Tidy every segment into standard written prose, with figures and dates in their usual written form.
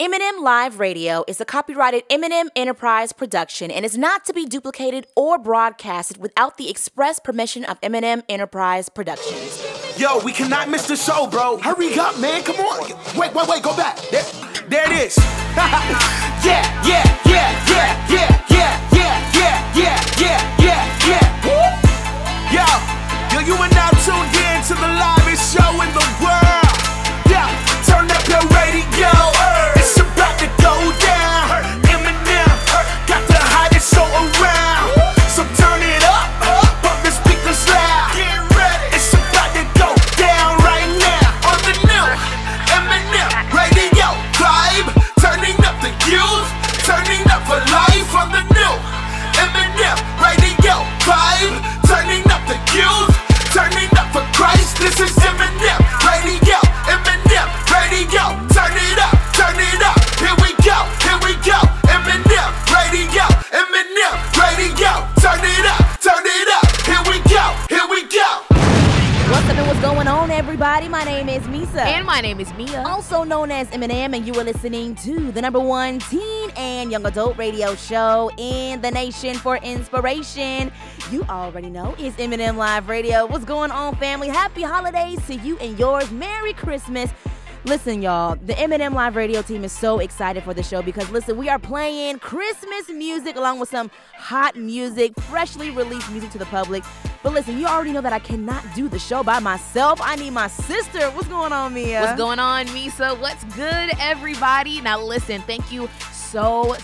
M&M Live Radio is a copyrighted M&M Enterprise production and is not to be duplicated or broadcasted without the express permission of M&M Enterprise Productions. Yo, we cannot miss the show, bro. Hurry up, man. Come on. Wait. Go back. There it is. Yeah. Yo, you are now tuned in to the liveest show in the world. Yeah, turn up your radio. Everybody, my name is Misa. And my name is Mia. Also known as M&M, and you are listening to the number one teen and young adult radio show in the nation for inspiration. You already know it's M&M Live Radio. What's going on, family? Happy holidays to you and yours. Merry Christmas. Listen, y'all, the M&M Live Radio team is so excited for the show because, listen, we are playing Christmas music along with some hot music, freshly released music to the public. But listen, you already know that I cannot do the show by myself. I need my sister. What's going on, Mia? What's going on, Misa? What's good, everybody? Now, listen, thank you so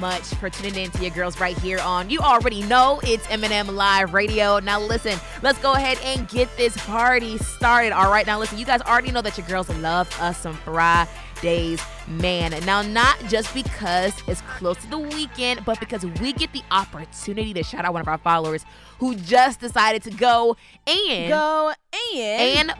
much for tuning in to your girls right here on, you already know, it's M&M Live Radio. Now listen, let's go ahead and get this party started, all right? Now listen, you guys already know that your girls love us some Fridays, man. Now not just because it's close to the weekend, but because we get the opportunity to shout out one of our followers who just decided to go and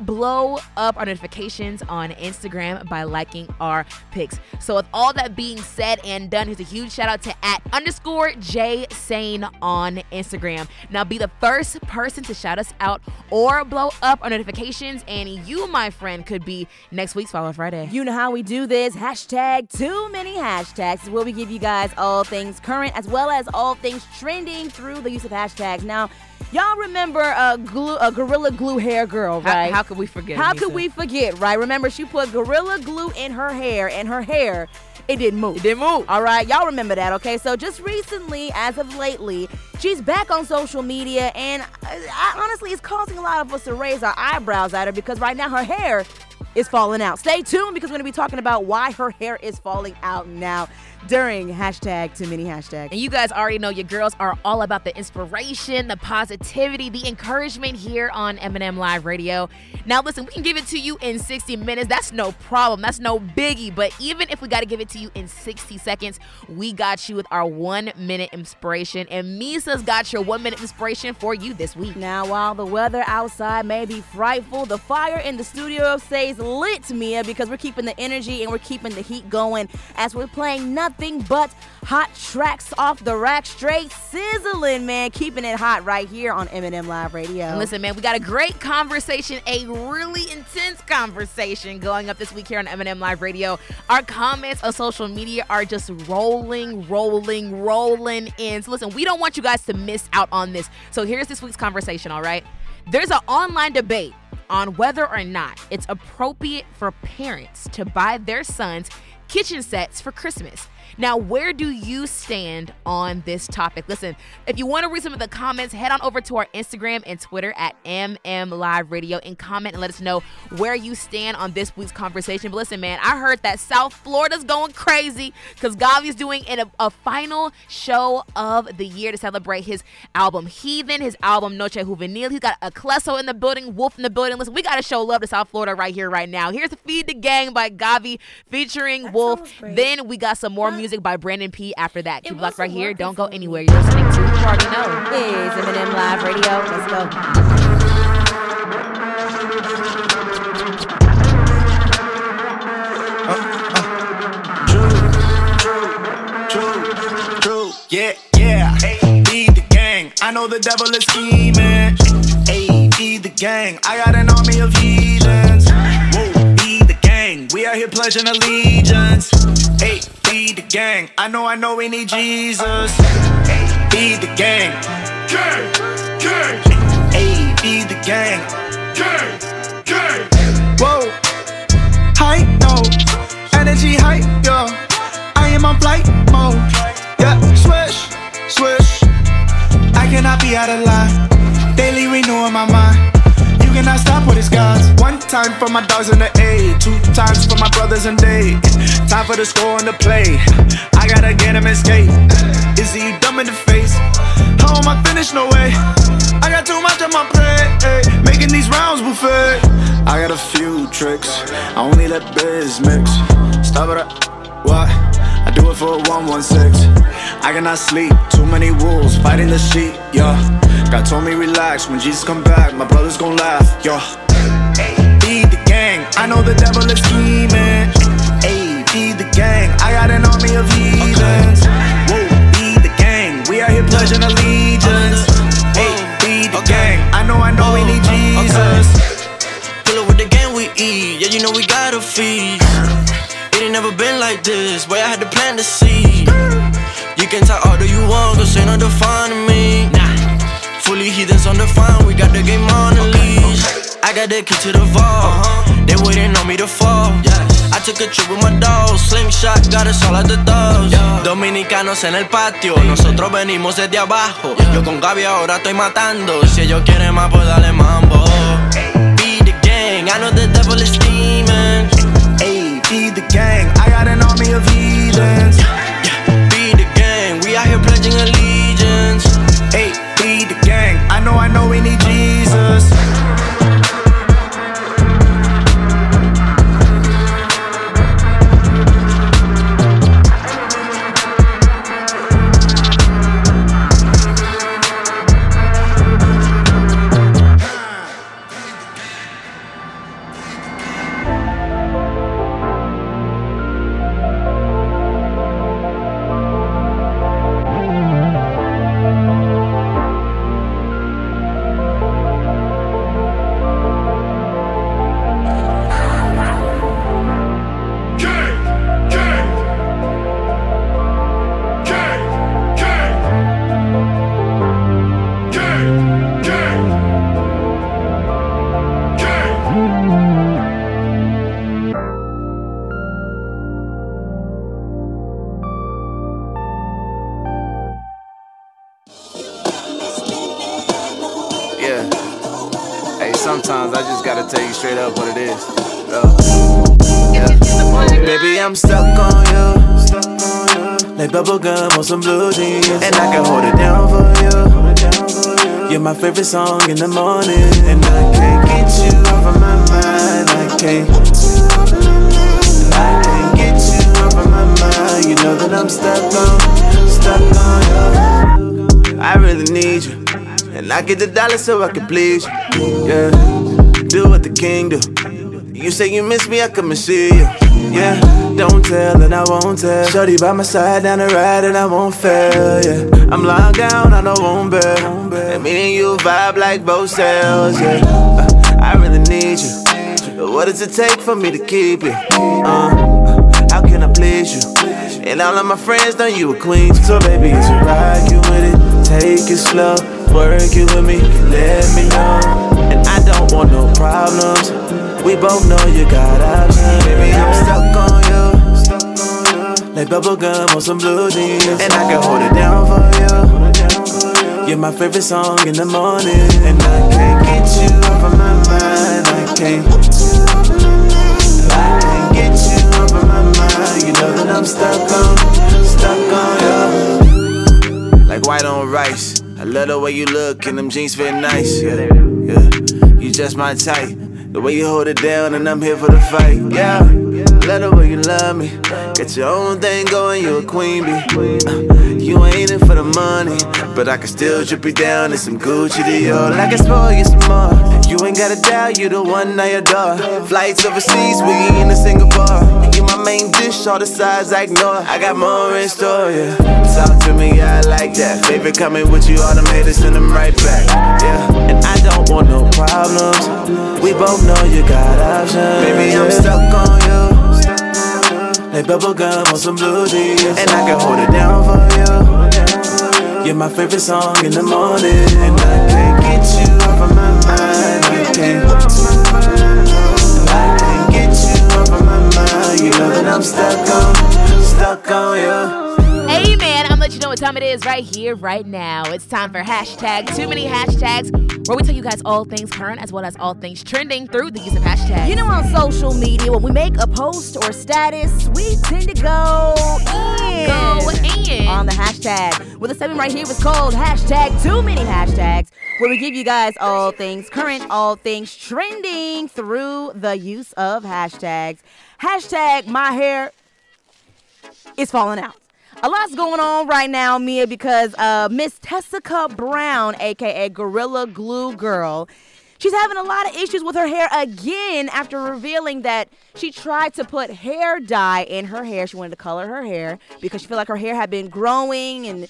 blow up our notifications on Instagram by liking our pics. So with all that being said and done, here's a huge shout out to @_JSane on Instagram. Now be the first person to shout us out or blow up our notifications, and you, my friend, could be next week's Follow Friday. You know how we do this. #TooManyHashtags, where we give you guys all things current as well as all things trending through the use of hashtags. Now, y'all remember Gorilla Glue hair girl, right? How could we forget? How could we forget, right? Remember, she put Gorilla Glue in her hair, and her hair, it didn't move. It didn't move. All right, y'all remember that, okay? So just recently, as of lately, she's back on social media, and honestly, it's causing a lot of us to raise our eyebrows at her because right now her hair is falling out. Stay tuned because we're going to be talking about why her hair is falling out now during #TooManyHashtags. And you guys already know your girls are all about the inspiration, the positivity, the encouragement here on M&M Live Radio. Now listen, we can give it to you in 60 minutes. That's no problem. That's no biggie. But even if we got to give it to you in 60 seconds, we got you with our 1 minute inspiration. And Misa's got your 1 minute inspiration for you this week. Now while the weather outside may be frightful, the fire in the studio stays lit, Mia, because we're keeping the energy and we're keeping the heat going as we're playing nothing but hot tracks off the rack, straight sizzling, man. Keeping it hot right here on M&M Live Radio. And listen, man, we got a great conversation, a really intense conversation going up this week here on M&M Live Radio. Our comments on social media are just rolling in. So listen, we don't want you guys to miss out on this. So here's this week's conversation, all right? There's an online debate on whether or not it's appropriate for parents to buy their sons kitchen sets for Christmas. Now, where do you stand on this topic? Listen, if you want to read some of the comments, head on over to our Instagram and Twitter @MMLiveRadio and comment and let us know where you stand on this week's conversation. But listen, man, I heard that South Florida's going crazy because GAWVI's doing a final show of the year to celebrate his album Heathen, his album Noche Juvenil. He's got a Klesso in the building, Wolf in the building. Listen, we got to show love to South Florida right here, right now. Here's Feed the Gang by GAWVI featuring that Wolf. Then we got some more music by Brandon P. after that. Keep it locked right here. Don't go anywhere. You're listening to You Already Know. It's M&M Live Radio. Let's go. True. Yeah. Feed the gang. I know the devil is scheming. Feed the gang. I got an army of heathens. Whoa, feed the gang. We We out here pledging allegiance. Hey, be the gang. I know we need Jesus. Hey, be the gang. Gang, gang. Hey, be the gang. Gang, gang. Whoa, hype, no. Energy hype, yo. I am on flight mode. Yeah, swish, swish. I cannot be out of line. Daily renewing my mind. You cannot stop what it's God's. One time for my dogs in the A, two times for my brothers in day. Time for the score and the play. I gotta get him and skate. Is he dumb in the face? How am I finished? No way. I got too much on my plate. Making these rounds buffet. I got a few tricks. I only let biz mix. Stop it up. What? I do it for 116. I cannot sleep. Too many wolves fighting the sheep. Yeah. God told me relax, when Jesus come back, my brothers gon' laugh, yo. Feed the gang, I know the devil is scheming. Ayy, feed the gang, I got an army of heathens. Whoa, feed the gang, we out here pledging allegiance. Ayy, feed the gang, I know we need Jesus. Pull up with the gang we eat, yeah, you know we gotta feed. It ain't never been like this, boy, I had to plant the seed. You can talk all that you want, cause ain't no defining me. Fully heathens on the farm, we got the game on the leash. I got the key to the vault, They waiting on me to fall. Yes. I took a trip with my dog, slingshot, got us all at the dogs. Yeah. Dominicanos en el patio, nosotros venimos desde abajo. Yeah. Yo con GAWVI ahora estoy matando, si ellos quieren más pues dale mambo. Be the gang, I know the devil is scheming. Ayy, be the gang, I got an army of heathens. Yeah. Yeah. Be the gang, we out here pledging allegiance. Ayy. Be the gang, I know we need Jesus. Straight up what it is. Yeah. Baby, I'm stuck on you. Like bubblegum on some blue jeans. And I can hold it down for you. You're my favorite song in the morning. And I can't get you off of my mind. I can't get you off of my mind. You know that I'm stuck on you. I really need you. And I get the dollars so I can please you. Yeah. Do what the king do. You say you miss me, I come and see you. Yeah, don't tell and I won't tell. Shorty by my side down the ride and I won't fail. Yeah, I'm locked down, I know won't bail. And me and you vibe like both cells. Yeah, I really need you. But what does it take for me to keep you? How can I please you? And all of my friends know you a queen. So baby, it's a ride, you with it. Take it slow, work it with me, let me know. I don't want no problems. We both know you got options. Baby, I'm stuck on you. Like bubblegum on some blue jeans. And I can hold it down for you. You're my favorite song in the morning. And I can't get you off of my mind. I can't get you off of my mind. You know that I'm stuck on you. Like white on rice. I love the way you look and them jeans fit nice. Yeah. You just my type. The way you hold it down and I'm here for the fight. Yeah, love the way you love me. Got your own thing going, you a queen bee. You ain't in for the money, but I can still drip you down in some Gucci Dior. And I can spoil you some more. You ain't gotta doubt, you the one I adore. Flights overseas, we in a Singapore. You my main dish, all the sides I ignore. I got more in store, yeah. Talk to me, I like that. Favorite coming with you, all them haters, send them right back. Yeah, and I don't want no problems. We both know you got options. Baby, I'm stuck on you. like bubblegum on some blue jeans. And I can hold it down for you. You're my favorite song in the morning. And I can't get you off of my mind. I can't, get you off of my mind. You know that I'm stuck on you. Hey man, I'm let you know what time it is right here, right now. It's time for hashtag Too Many Hashtags, where we tell you guys all things current as well as all things trending through the use of hashtags. You know, on social media, when we make a post or status, we tend to go in on the hashtag. Well, the segment right here was called hashtag Too Many Hashtags, where we give you guys all things current, all things trending through the use of hashtags. Hashtag my hair is falling out. A lot's going on right now, Mia, because Miss Tessica Brown, a.k.a. Gorilla Glue Girl, she's having a lot of issues with her hair again after revealing that she tried to put hair dye in her hair. She wanted to color her hair because she felt like her hair had been growing and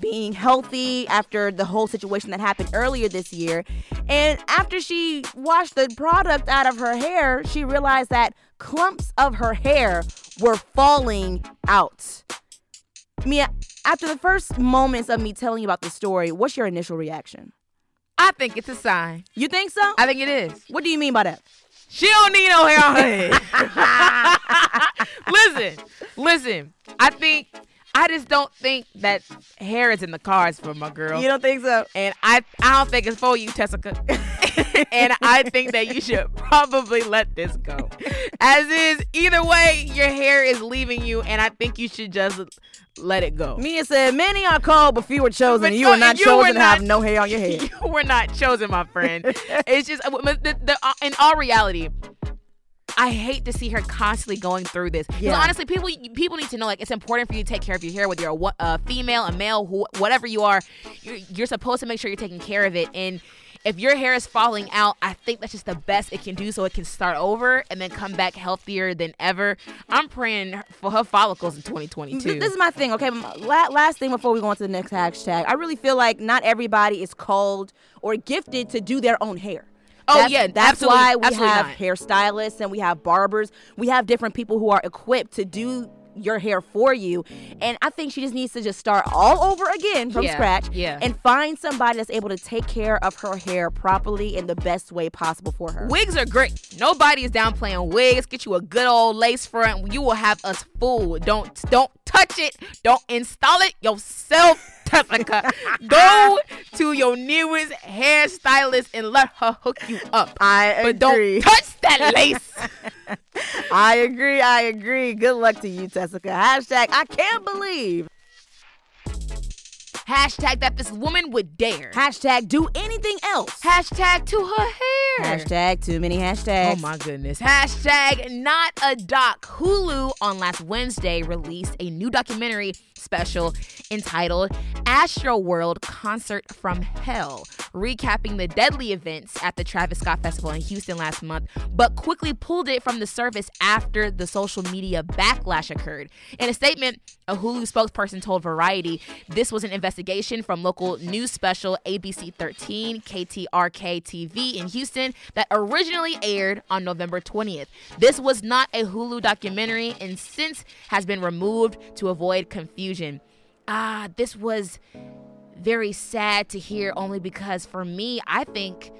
being healthy after the whole situation that happened earlier this year. And after she washed the product out of her hair, she realized that clumps of her hair were falling out. Mia, after the first moments of me telling you about the story, what's your initial reaction? I think it's a sign. You think so? I think it is. What do you mean by that? She don't need no hair on her head. Listen. I just don't think that hair is in the cards for my girl. You don't think so? And I don't think it's for you, Tessica. And I think that you should probably let this go. As is, either way, your hair is leaving you, and I think you should just let it go. Mia said, many are called, but few were chosen. And you were not chosen to have no hair on your head. You were not chosen, my friend. It's just, in all reality, I hate to see her constantly going through this. Yeah. Honestly, people need to know, like, it's important for you to take care of your hair, whether you're a female, a male, whatever you are. You're supposed to make sure you're taking care of it. And if your hair is falling out, I think that's just the best it can do, so it can start over and then come back healthier than ever. I'm praying for her follicles in 2022. This is my thing, okay? Last thing before we go on to the next hashtag. I really feel like not everybody is called or gifted to do their own hair. That's why we have hairstylists and we have barbers. We have different people who are equipped to do your hair for you. And I think she just needs to just start all over again from scratch and find somebody that's able to take care of her hair properly in the best way possible for her. Wigs are great. Nobody is downplaying wigs. Get you a good old lace front. You will have us fooled. Don't touch it. Don't install it yourself. Go to your nearest hairstylist and let her hook you up. But don't touch that lace. I agree. Good luck to you, Tessica. Hashtag, I can't believe. Hashtag that this woman would dare. Hashtag do anything else. Hashtag to her hair. Hashtag too many hashtags. Oh my goodness. Hashtag not a doc. Hulu on last Wednesday released a new documentary special entitled Astroworld Concert from Hell, recapping the deadly events at the Travis Scott Festival in Houston last month, but quickly pulled it from the service after the social media backlash occurred. In a statement, a Hulu spokesperson told Variety this was an investigation from local news special ABC 13, KTRK-TV in Houston that originally aired on November 20th. This was not a Hulu documentary and since has been removed to avoid confusion. This was very sad to hear, only because for me, I think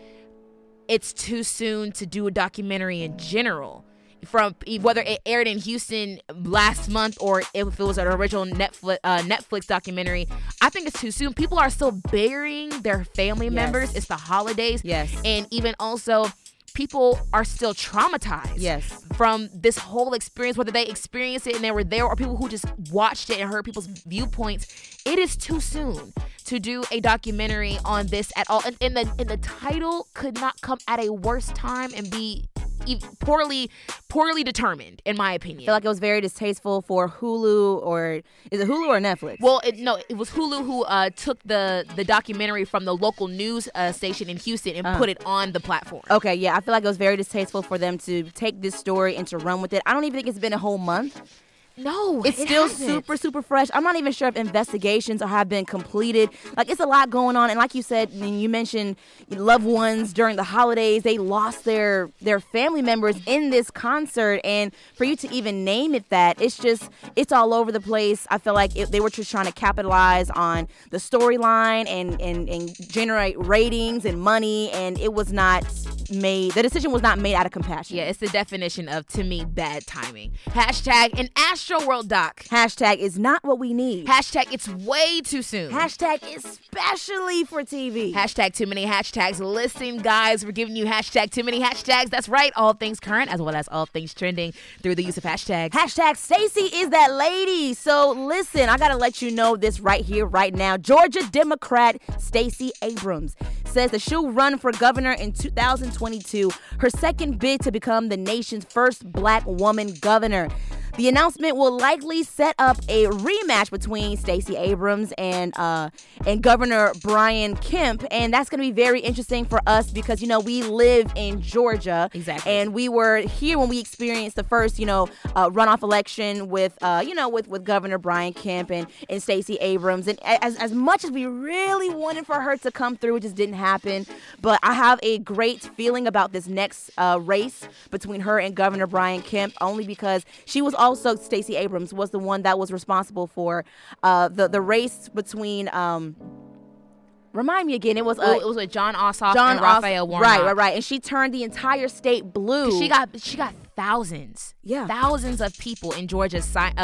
it's too soon to do a documentary in general. From whether it aired in Houston last month or if it was an original Netflix documentary, I think it's too soon. People are still burying their family members. It's the holidays. Yes. And even also, people are still traumatized from this whole experience, whether they experienced it and they were there or people who just watched it and heard people's viewpoints. It is too soon to do a documentary on this at all. And the title could not come at a worse time and be poorly determined, in my opinion. I feel like it was very distasteful for Hulu, or is it Hulu or Netflix? Well, it was Hulu who took the documentary from the local news station in Houston and put it on the platform. Okay, yeah, I feel like it was very distasteful for them to take this story and to run with it. I don't even think it's been a whole month No, it's still super, super fresh. I'm not even sure if investigations have been completed. Like, it's a lot going on. And like you said, and you mentioned loved ones during the holidays. They lost their family members in this concert. And for you to even name it that, it's just, it's all over the place. I feel like they were just trying to capitalize on the storyline and generate ratings and money. And it was not made, the decision was not made out of compassion. Yeah, it's the definition of, to me, bad timing. Hashtag an Astroworld doc. Hashtag is not what we need. Hashtag it's way too soon. Hashtag especially for TV. Hashtag too many hashtags. Listen, guys, we're giving you hashtag too many hashtags. That's right. All things current as well as all things trending through the use of hashtags. Hashtag Stacey is that lady. So listen, I got to let you know this right here, right now. Georgia Democrat Stacey Abrams says that she'll run for governor in 2022, her second bid to become the nation's first black woman governor. The announcement will likely set up a rematch between Stacey Abrams and Governor Brian Kemp, and that's going to be very interesting for us because, you know, we live in Georgia. Exactly. And we were here when we experienced the first, you know, runoff election with Governor Brian Kemp and Stacey Abrams, and as much as we really wanted for her to come through, it just didn't happen. But I have a great feeling about this next race between her and Governor Brian Kemp, only because she was also, Stacey Abrams was the one that was responsible for the race between. Remind me again. It was with John Ossoff and Raphael Warnock. Right. And she turned the entire state blue. She got thousands of people in Georgia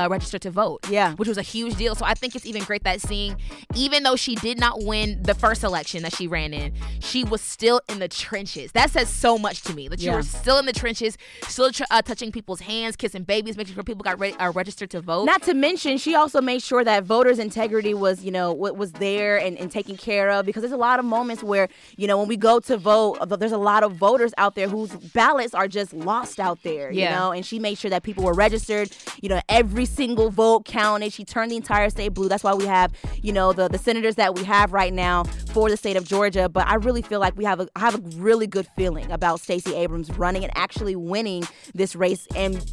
registered to vote. Yeah, which was a huge deal. So I think it's even great that seeing, even though she did not win the first election that she ran in, she was still in the trenches. That says so much to me that you were still in the trenches, still touching people's hands, kissing babies, making sure people got registered to vote. Not to mention, she also made sure that voters' integrity was, you know, what was there and taken care of, because there's a lot of moments where, you know, when we go to vote, there's a lot of voters out there whose ballots are just lost out there. You know, and she made sure that people were registered. You know, every single vote counted. She turned the entire state blue. That's why we have, you know, the senators that we have right now for the state of Georgia. But I really feel like I have a really good feeling about Stacey Abrams running and actually winning this race and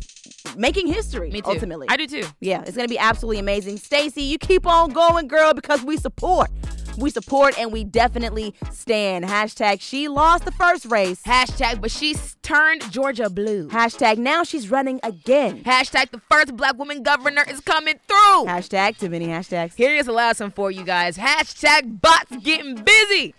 making history. Me too. Ultimately. I do too. Yeah, it's going to be absolutely amazing. Stacey, you keep on going, girl, because we support. We support and we definitely stand. Hashtag she lost the first race. Hashtag but she's turned Georgia blue. Hashtag now she's running again. Hashtag the first black woman governor is coming through. Hashtag too many hashtags. Here's the last one for you guys. Hashtag bots getting busy.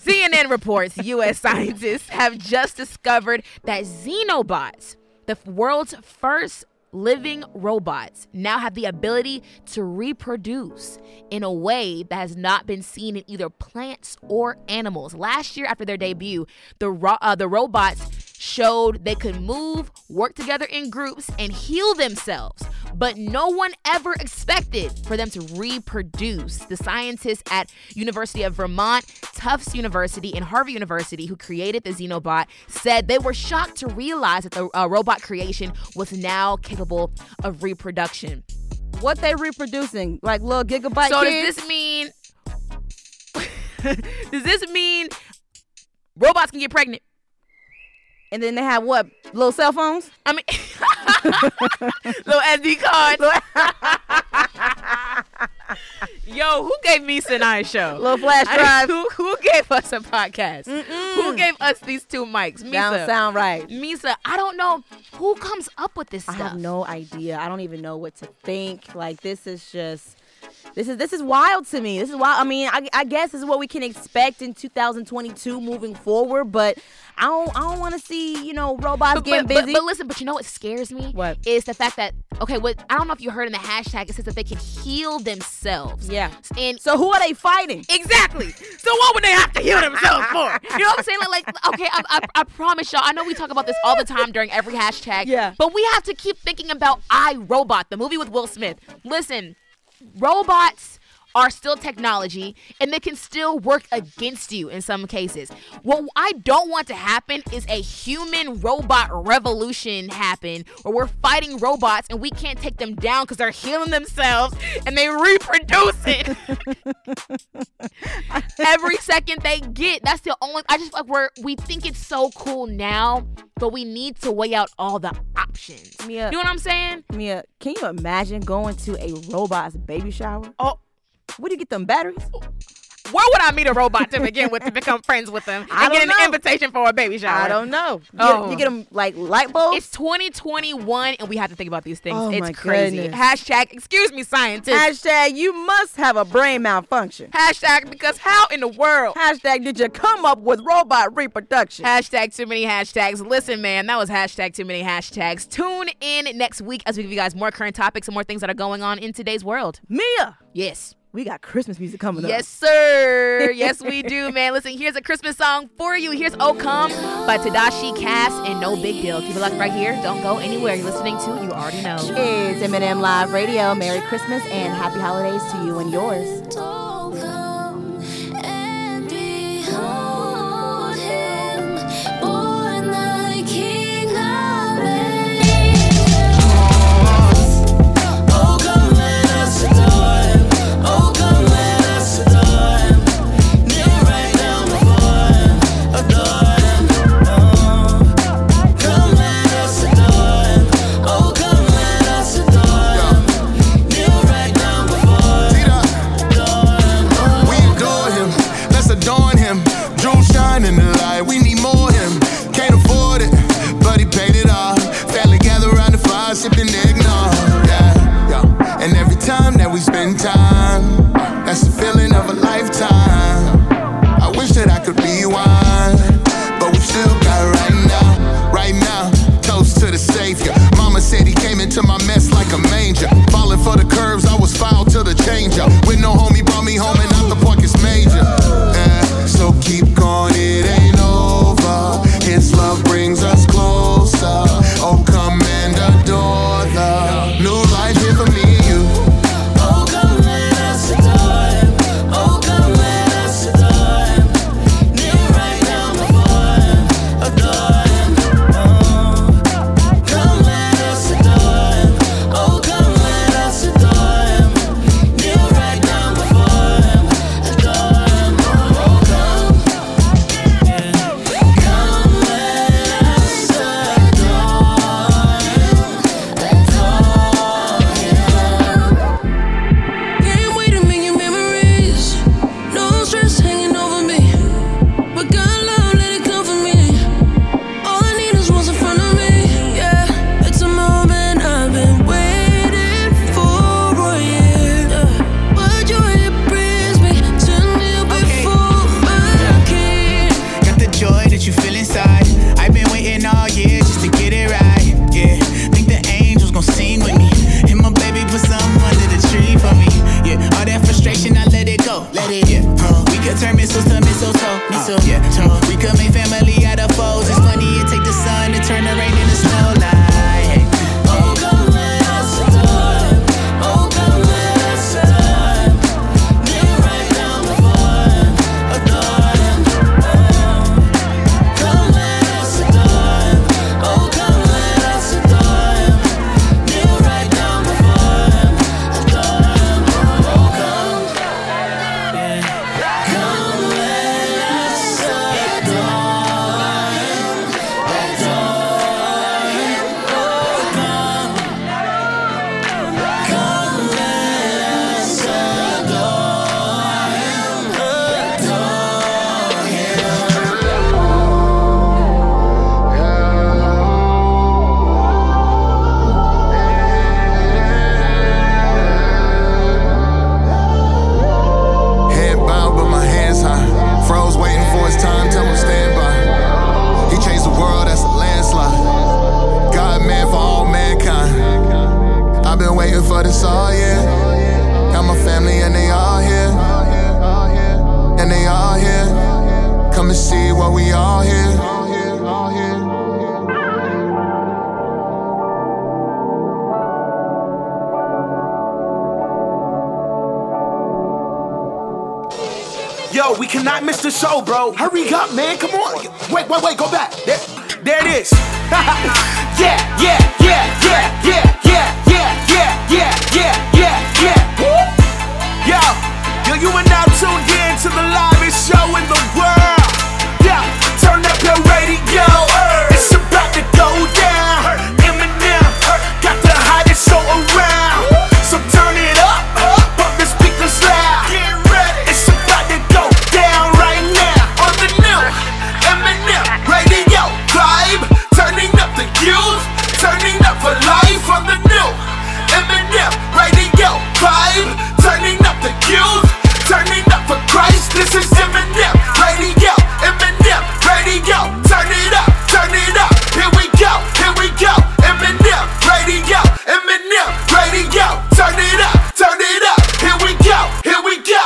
CNN reports U.S. scientists have just discovered that Xenobots, the world's first living robots, now have the ability to reproduce in a way that has not been seen in either plants or animals. Last year, after their debut, the robots showed they could move, work together in groups, and heal themselves. But no one ever expected for them to reproduce. The scientists at University of Vermont, Tufts University, and Harvard University who created the Xenobot said they were shocked to realize that the robot creation was now capable of reproduction. What they reproducing? Like little gigabyte so kids? Does this mean robots can get pregnant? And then they have what? Little cell phones? I mean, little SD cards. Yo, who gave me Sinai's show? Little flash drive. Who gave us a podcast? Mm-mm. Who gave us these two mics? Misa. Don't sound right. Misa, I don't know who comes up with this stuff. I have no idea. I don't even know what to think. Like, this is just... This is wild to me. This is wild. I mean, I guess this is what we can expect in 2022 moving forward. But I don't want to see, you know, robots getting busy. But listen, but you know what scares me? What? Is the fact that, okay, what I don't know if you heard in the hashtag, it says that they can heal themselves. Yeah. And so who are they fighting? Exactly. So what would they have to heal themselves for? You know what I'm saying? Like okay, I promise y'all. I know we talk about this all the time during every hashtag. Yeah. But we have to keep thinking about I, Robot, the movie with Will Smith. Listen. Robots are still technology, and they can still work against you in some cases. What I don't want to happen is a human robot revolution happen where we're fighting robots and we can't take them down because they're healing themselves and they reproduce it every second they get. That's the only, I just like we think it's so cool now, but we need to weigh out all the options. Mia, you know what I'm saying? Mia, can you imagine going to a robot's baby shower? Oh, where do you get them batteries? Where would I meet a robot to begin with to become friends with them and get an invitation for a baby shower? I don't know. You get them like light bulbs? It's 2021 and we have to think about these things. Oh, it's crazy. Goodness. Hashtag, excuse me, scientists. Hashtag, you must have a brain malfunction. Hashtag, because how in the world? Hashtag, did you come up with robot reproduction? Hashtag, too many hashtags. Listen, man, that was hashtag, too many hashtags. Tune in next week as we give you guys more current topics and more things that are going on in today's world. Mia. Yes. We got Christmas music coming up. Yes, sir. Yes, we do, man. Listen, here's a Christmas song for you. Here's O Come by Tedashii, CASS, and No Big Deal. Keep it locked right here. Don't go anywhere. You're listening to, you already know, it's M&M Live Radio. Merry Christmas and happy holidays to you and yours. Yo, we cannot miss the show, bro. Hurry up, man. Come on. Wait. Go back. There it is. Yeah. Yo, you are now tuned in to the liveest show in the world. Yeah, turn up your radio. It's about to go down. M&M got the hottest show around. So turn it up, pump the speakers loud. Get ready, it's about to go down right now on the new M&M Radio vibe. Turning up the youth, turning up for life on the new M&M Radio vibe. Turning up the youth, turning up for Christ. This is M&M Radio, M&M Radio. Turn it up, turn it up. Here we go, M&M Radio, M&M Radio. Turn it up, turn it up. Here we go, here we go.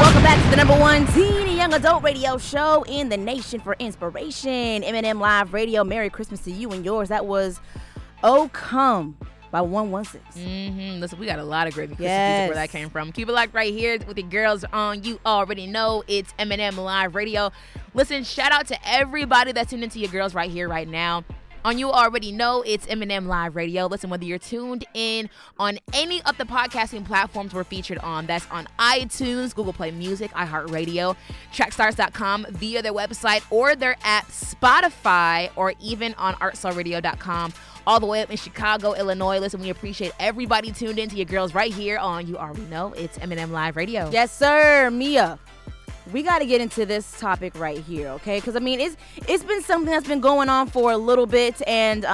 Welcome back to the #1 teen and young adult radio show in the nation for inspiration. M&M Live Radio. Merry Christmas to you and yours. That was O Come by 116. Listen, we got a lot of great Christmas music where that came from. Keep it locked right here with the girls on. You already know it's M&M Live Radio. Listen, shout out to everybody that's tuning into your girls right here, right now. On You Already Know, it's M&M Live Radio. Listen, whether you're tuned in on any of the podcasting platforms we're featured on, that's on iTunes, Google Play Music, iHeartRadio, trackstars.com via their website, or their app, Spotify, or even on artsoulradio.com. All the way up in Chicago, Illinois. Listen, we appreciate everybody tuned in to your girls right here on You Already Know, it's M&M Live Radio. Yes, sir. Mia, we got to get into this topic right here, okay? Because, I mean, it's been something that's been going on for a little bit, and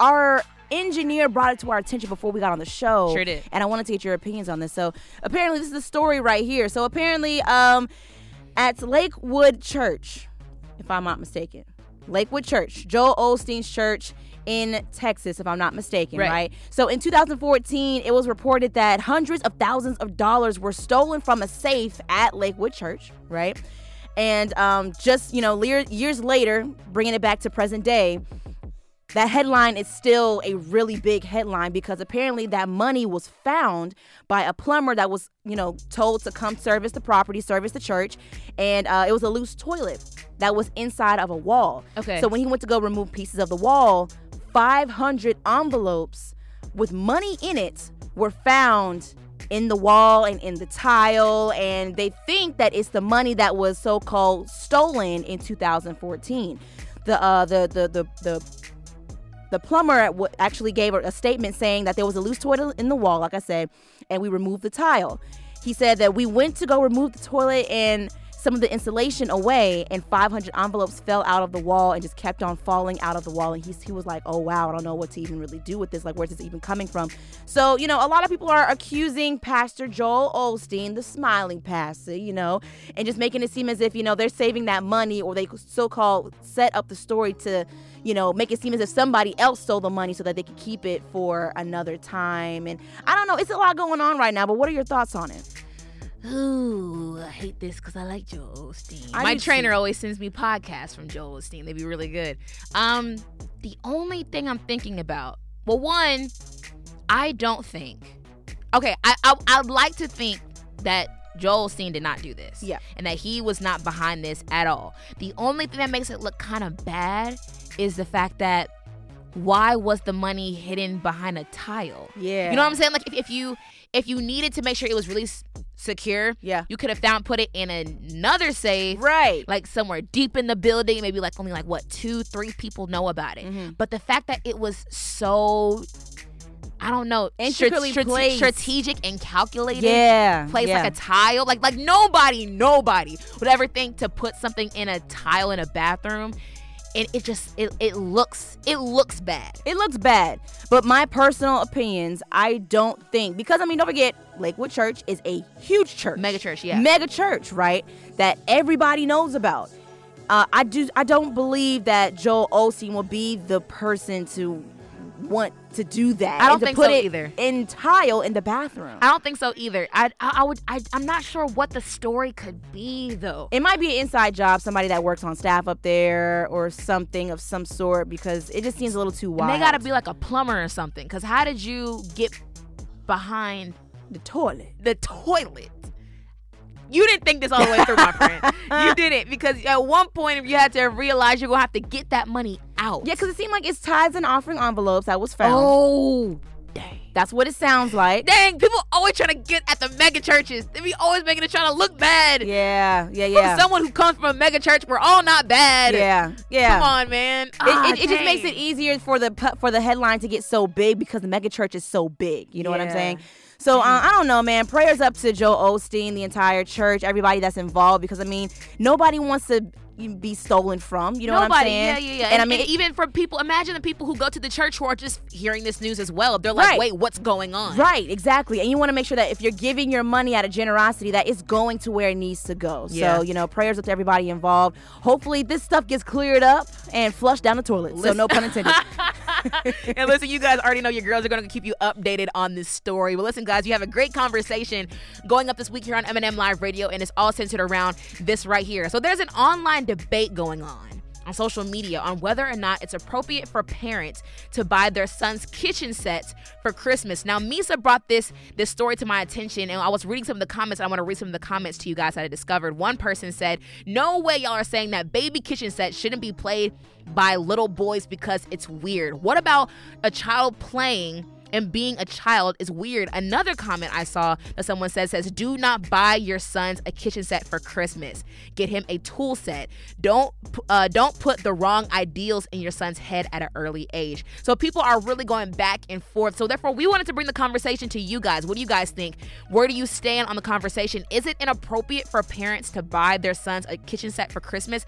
our engineer brought it to our attention before we got on the show. Sure did. And I wanted to get your opinions on this. So, apparently, this is the story right here. So, apparently, at Lakewood Church, if I'm not mistaken, Lakewood Church, Joel Osteen's church in Texas, if I'm not mistaken, right? So in 2014, it was reported that hundreds of thousands of dollars were stolen from a safe at Lakewood Church, right? And just, you know, years later, bringing it back to present day, that headline is still a really big headline because apparently that money was found by a plumber that was, you know, told to come service the property, service the church, and it was a loose toilet that was inside of a wall. Okay. So when he went to go remove pieces of the wall, 500 envelopes with money in it were found in the wall and in the tile, and they think that it's the money that was so-called stolen in 2014. The plumber actually gave a statement saying that there was a loose toilet in the wall, like I said, and we removed the tile. He said that we went to go remove the toilet and some of the insulation away, and 500 envelopes fell out of the wall and just kept on falling out of the wall. And he was like, oh, wow, I don't know what to even really do with this. Like, where's this even coming from? So, you know, a lot of people are accusing Pastor Joel Osteen, the smiling pastor, you know, and just making it seem as if, you know, they're saving that money, or they so-called set up the story to, you know, make it seem as if somebody else stole the money so that they could keep it for another time. And I don't know, it's a lot going on right now, but what are your thoughts on it? Ooh, I hate this because I like Joel Osteen. My trainer always sends me podcasts from Joel Osteen. They'd be really good. The only thing I'm thinking about, well, one, I don't think, okay, I'd like to think that Joel Osteen did not do this. Yeah. And that he was not behind this at all. The only thing that makes it look kind of bad is the fact that why was the money hidden behind a tile? Yeah. You know what I'm saying? Like, if you needed to make sure it was really secure, yeah, you could have put it in another safe, right? Like somewhere deep in the building, maybe like only like what 2-3 people know about it. Mm-hmm. But the fact that it was so, I don't know, strategic and calculated, like a tile, like nobody would ever think to put something in a tile in a bathroom. And it just, it looks bad. It looks bad. But my personal opinions, I don't think, because, I mean, don't forget, Lakewood Church is a huge church. Mega church, yeah. Mega church, right, that everybody knows about. I don't believe that Joel Osteen will be the person to want to do that. I don't think so either. In tile in the bathroom. I don't think so either. I'm not sure what the story could be though. It might be an inside job, somebody that works on staff up there or something of some sort, because it just seems a little too wild. And they gotta be like a plumber or something, because how did you get behind the toilet? You didn't think this all the way through, my friend. You didn't, because at one point you had to realize you're going to have to get that money out. Yeah, because it seemed like it's tithes and offering envelopes that was found. Oh, dang. That's what it sounds like. Dang, people always trying to get at the mega churches. They be always making it trying to look bad. Yeah. From someone who comes from a mega church, we're all not bad. Yeah. Come on, man. It just makes it easier for the headline to get so big because the mega church is so big. You know what I'm saying? So, I don't know, man. Prayers up to Joel Osteen, the entire church, everybody that's involved, because, I mean, nobody wants to be stolen from. You know what I'm saying? Yeah. And I mean, even from people, imagine the people who go to the church who are just hearing this news as well. They're like, wait, what's going on? Right, exactly. And you want to make sure that if you're giving your money out of generosity, that it's going to where it needs to go. Yeah. So, you know, prayers up to everybody involved. Hopefully this stuff gets cleared up and flushed down the toilet. Listen. So no pun intended. And listen, you guys already know your girls are going to keep you updated on this story. But listen, guys, you have a great conversation going up this week here on M&M Live Radio, and it's all centered around this right here. So there's an online debate going on social media on whether or not it's appropriate for parents to buy their sons' kitchen sets for Christmas. Now, Misa brought this story to my attention, and I was reading some of the comments. I want to read some of the comments to you guys that I discovered. One person said, no way y'all are saying that baby kitchen sets shouldn't be played by little boys because it's weird. What about a child playing and being a child is weird? Another comment I saw that someone says, do not buy your sons a kitchen set for Christmas. Get him a tool set. Don't put the wrong ideals in your son's head at an early age. So people are really going back and forth. So therefore, we wanted to bring the conversation to you guys. What do you guys think? Where do you stand on the conversation? Is it inappropriate for parents to buy their sons a kitchen set for Christmas?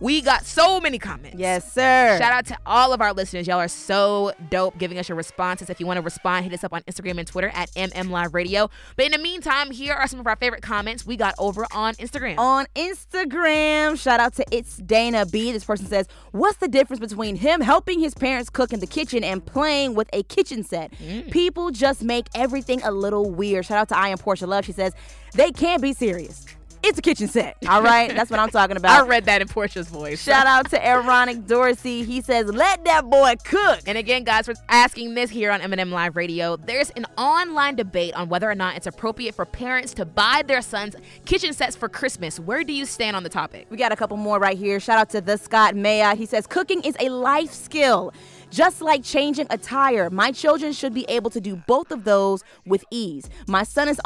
We got so many comments. Yes, sir. Shout out to all of our listeners. Y'all are so dope giving us your responses. If you want to respond, hit us up on Instagram and Twitter at MM Live Radio. But in the meantime, here are some of our favorite comments we got over on Instagram. On Instagram, shout out to It's Dana B. This person says, what's the difference between him helping his parents cook in the kitchen and playing with a kitchen set? People just make everything a little weird. Shout out to I Am Portia Love. She says, they can't be serious. It's a kitchen set, all right? That's what I'm talking about. I read that in Portia's voice. Shout out to Ironic Dorsey. He says, let that boy cook. And again, guys, we're asking this here on M&M Live Radio. There's an online debate on whether or not it's appropriate for parents to buy their sons kitchen sets for Christmas. Where do you stand on the topic? We got a couple more right here. Shout out to The Scott Mayotte. He says, cooking is a life skill. Just like changing attire, my children should be able to do both of those with ease. My son is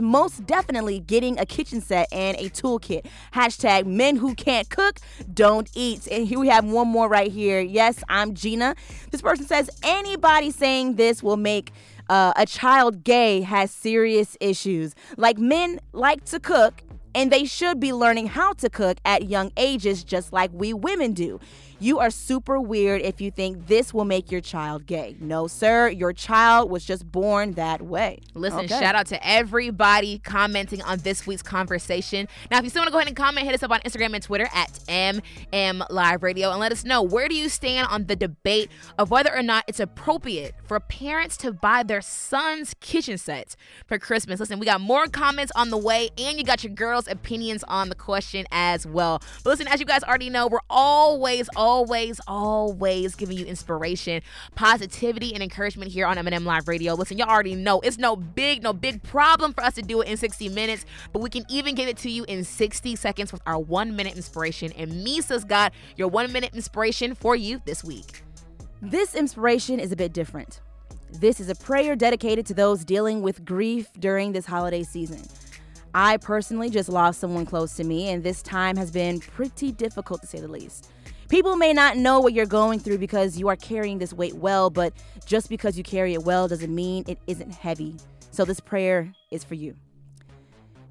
most definitely getting a kitchen set and a toolkit. # men who can't cook don't eat. And here we have one more right here. Yes, I'm Gina. This person says, anybody saying this will make a child gay has serious issues. Like, men like to cook, and they should be learning how to cook at young ages just like we women do. You are super weird if you think this will make your child gay. No, sir. Your child was just born that way. Listen, Shout out to everybody commenting on this week's conversation. Now, if you still want to go ahead and comment, hit us up on Instagram and Twitter at MM Live Radio and let us know, where do you stand on the debate of whether or not it's appropriate for parents to buy their sons' kitchen sets for Christmas? Listen, we got more comments on the way, and you got your girls' opinions on the question as well. But listen, as you guys already know, we're always giving you inspiration, positivity, and encouragement here on M&M Live Radio. Listen, y'all already know it's no big problem for us to do it in 60 minutes, but we can even give it to you in 60 seconds with our 1-minute inspiration. And Misa's got your 1-minute inspiration for you this week. This inspiration is a bit different. This is a prayer dedicated to those dealing with grief during this holiday season. I personally just lost someone close to me, and this time has been pretty difficult to say the least. People may not know what you're going through because you are carrying this weight well, but just because you carry it well doesn't mean it isn't heavy. So this prayer is for you.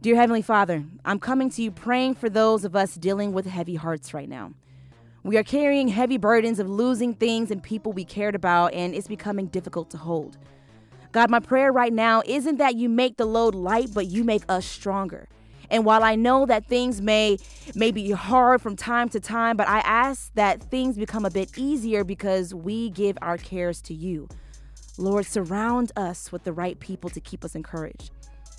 Dear Heavenly Father, I'm coming to you praying for those of us dealing with heavy hearts right now. We are carrying heavy burdens of losing things and people we cared about, and it's becoming difficult to hold. God, my prayer right now isn't that you make the load light, but you make us stronger. And while I know that things may be hard from time to time, but I ask that things become a bit easier because we give our cares to you. Lord, surround us with the right people to keep us encouraged.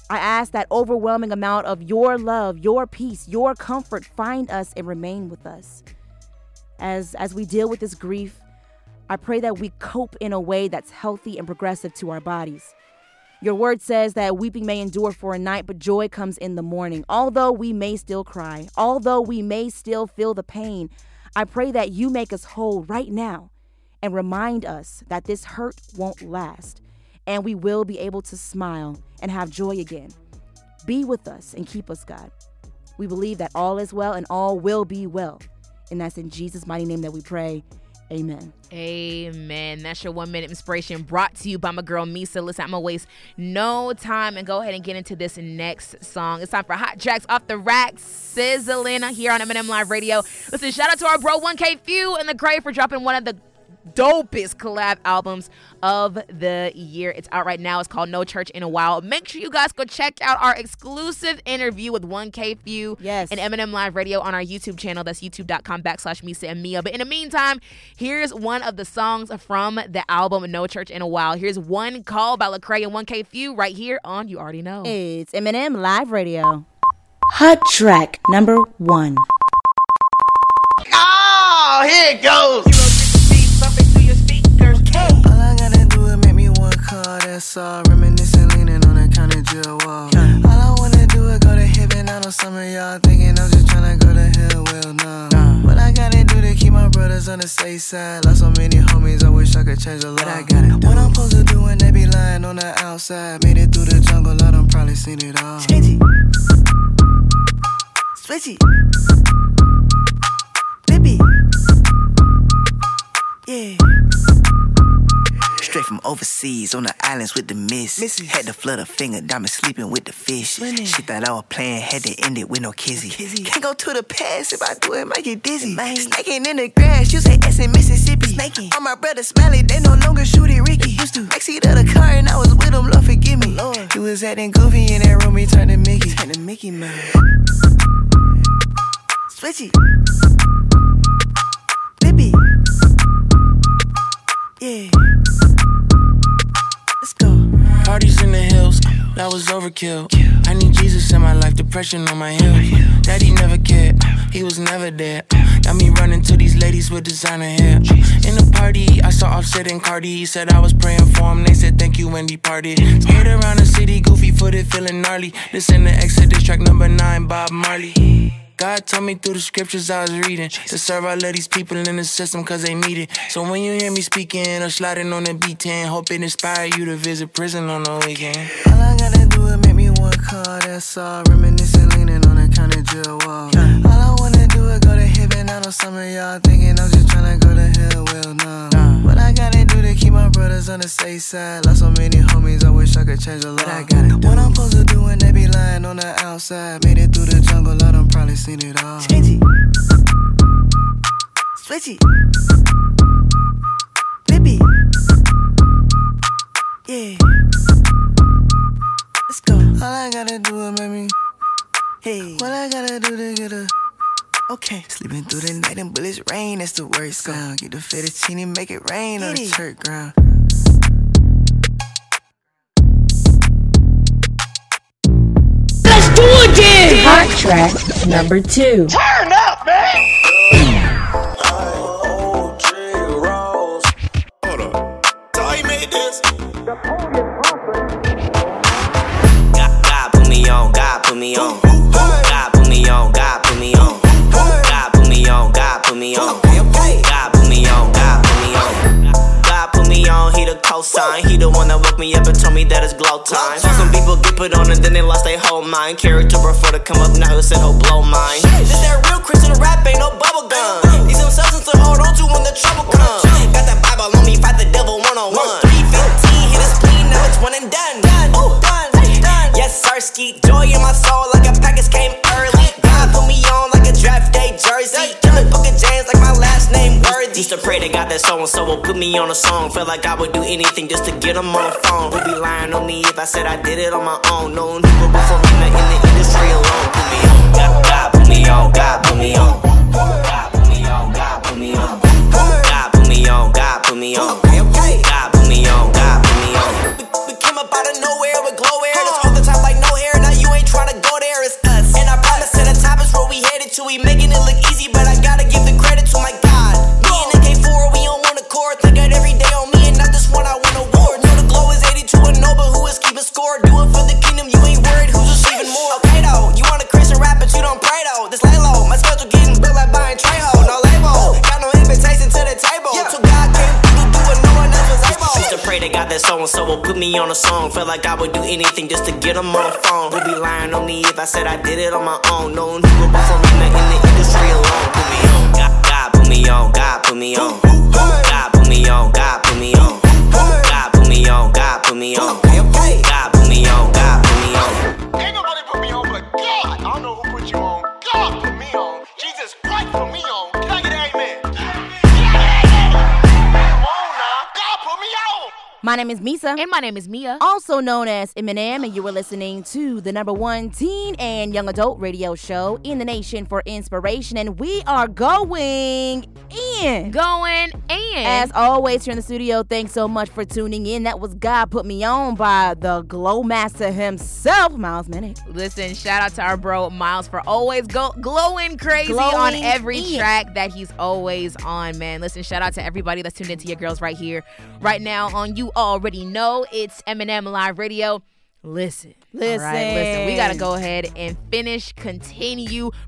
I ask that overwhelming amount of your love, your peace, your comfort find us and remain with us. As we deal with this grief, I pray that we cope in a way that's healthy and progressive to our bodies. Your word says that weeping may endure for a night, but joy comes in the morning. Although we may still cry, although we may still feel the pain, I pray that you make us whole right now and remind us that this hurt won't last and we will be able to smile and have joy again. Be with us and keep us, God. We believe that all is well and all will be well. And that's in Jesus' mighty name that we pray. Amen. Amen. That's your 1 minute inspiration brought to you by my girl Misa. Listen, I'm going to waste no time and go ahead and get into this next song. It's time for Hot Tracks Off the Rack, sizzling here on M&M Live Radio. Listen, shout out to our bro 1K Phew and the Gray for dropping one of the dopest collab albums of the year. It's out right now. It's called No Church in a Whyle. Make sure you guys go check out our exclusive interview with 1K Phew and M&M Live Radio on our YouTube channel. That's youtube.com/Misa and Mia. But in the meantime, here's one of the songs from the album No Church in a Whyle. Here's One Call by Lecrae and 1K Phew right here on You Already Know. It's M&M Live Radio. Hot track number one. Oh, here it goes. That's all, reminiscing, leaning on the counter jail wall. All I wanna do is go to heaven. I know some of y'all thinking I'm just tryna go to hell. Well, no. What I gotta do to keep my brothers on the safe side. Lost so many homies, I wish I could change the law. I gotta do. What I'm supposed to do when they be lying on the outside. Made it through the jungle, I done probably seen it all. Switchy, switchy, flippy, yeah. Straight from overseas, on the islands with the mist. Missy. Had to flood a finger, diamond sleeping with the fish. Winning. She thought I was playing, had to end it with no kizzy. Kizzy. Can't go to the past, if I do it, might get dizzy. Snaking in the grass, you say S in Mississippi. Snaking. All my brothers smiling, they no longer shoot it, Ricky. Used to. Backseat of the car and I was with them, Lord forgive me. Lord. You was acting goofy in that room, he turned to Mickey. Turned to Mickey, man. Switchy. Flippy. Yeah. Let's go. Parties in the hills, that was overkill. I need Jesus in my life, depression on my hill. Daddy never cared, he was never there. Got me running to these ladies with designer hair. In the party, I saw Offset and Cardi. Said I was praying for him, they said thank you and departed. Spread around the city, goofy footed, feeling gnarly. Listen to Exodus track number 9, Bob Marley. God told me through the scriptures I was reading to serve all of these people in the system cause they need it. So when you hear me speaking or sliding on the B10, hope it inspire you to visit prison on the weekend. All I gotta do is make me one call, that's all. Reminiscing, leaning on the counter jail wall. All I wanna do is go to heaven. I know some of y'all thinking I'm just tryna go to hell, well, no. What I gotta do to keep my brothers on the safe side. Lost so many homies, I wish I could change the law. I gotta do. What I'm supposed to do when they be lying on the outside. Made it through the jungle, I done probably seen it all. Changey, switchy, flippy, yeah. Let's go. All I gotta do is make me. Hey, what I gotta do to get a. Okay. Sleeping through the night in bullets rain, that's the worst sound. Get the fettuccine, make it rain on the church ground. Let's do it then! Hot track number 2. Turn up, man! OG Rolls. Hold up. So he made this. God put me on, God put me on. God put me on, God put me on. God put me on, God put me on. God put me on, God put me on. God put me on, he the cosign. He the one that woke me up and told me that it's glow time. Some people get put on and then they lost their whole mind. Character before to come up, now who said, oh, blow mine. This that real Christian rap, ain't no bubble gum. These some substance to hold on to when the trouble comes. Got that Bible on me, fight the devil 1-on-1. 315, hit his plea, now it's one and done. Ooh, done. Yes, sir, skeet joy in my soul like a package came early. God put me on like a draft day jersey. Killing Booker James like my last name Worthy. Used to pray to God that so-and-so will put me on a song. Felt like I would do anything just to get him on the phone. Who'd be lying on me if I said I did it on my own? No one who before me in the industry alone. Put me on, God put me on, God put me on. God put me on, God put me on. God put me on, God put me on. God put me on, God put me on. We came up out of nowhere with glow air. That's off the top like no hair. Now you ain't tryna go there, it's us. And I promise to the top is where we headed to. We making it look easy, but I gotta give the credit to my God. Me and the K4, we on one accord. Think that every day on me and not this one I win award. Know the glow is 82 and no, but who is keeping score? me on a song. Felt like I would do anything just to get them on the phone. Would be lying on me if I said I did it on my own. No one who about for me not in the industry alone. Put me on, God put me on, God put me on. God put me on, God put me on. God put me on, God put me on. God put me on, God put me on. Ain't nobody put me on but God. I don't know who put you on. God put me on. Jesus Christ put me on. Can I get an amen? My name is Misa. And my name is Mia. Also known as M&M, and you are listening to the #1 teen and young adult radio show in the nation for inspiration. And we are going in. Going in. As always here in the studio, thanks so much for tuning in. That was God Put Me On by the Glow Master himself, Miles Minnick. Listen, shout out to our bro, Miles, for always glowing crazy on every track that he's always on, man. Listen, shout out to everybody that's tuned into your girls right here, right now on You Already Know. It's M&M Live Radio. Listen. All right, listen, we got to go ahead and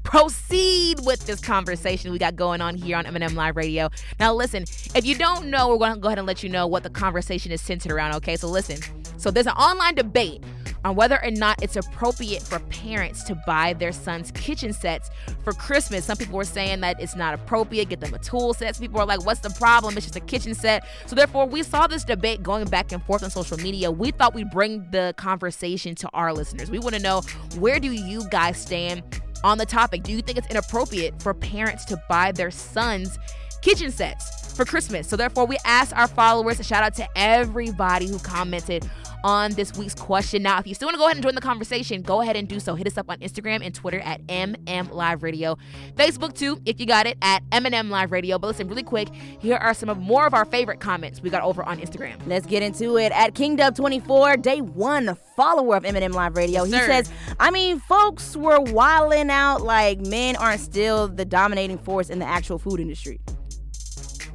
proceed with this conversation we got going on here on M&M Live Radio. Now, listen, if you don't know, we're going to go ahead and let you know what the conversation is centered around, okay? So listen, so there's an online debate on whether or not it's appropriate for parents to buy their sons kitchen sets for Christmas. Some people were saying that it's not appropriate, get them a tool set. Some people are like, what's the problem? It's just a kitchen set. So therefore, we saw this debate going back and forth on social media. We thought we'd bring the conversation to our listeners. We want to know, where do you guys stand on the topic? Do you think it's inappropriate for parents to buy their sons kitchen sets for Christmas? So therefore, we asked our followers, a shout out to everybody who commented on this week's question. Now, if you still want to go ahead and join the conversation, go ahead and do so. Hit us up on Instagram and Twitter at M&M Live Radio. Facebook, too, if you got it, at M&M Live Radio. But listen, really quick, here are some of more of our favorite comments we got over on Instagram. Let's get into it. At KingDub24, day one follower of M&M Live Radio, he says, I mean, folks were wilding out like men aren't still the dominating force in the actual food industry.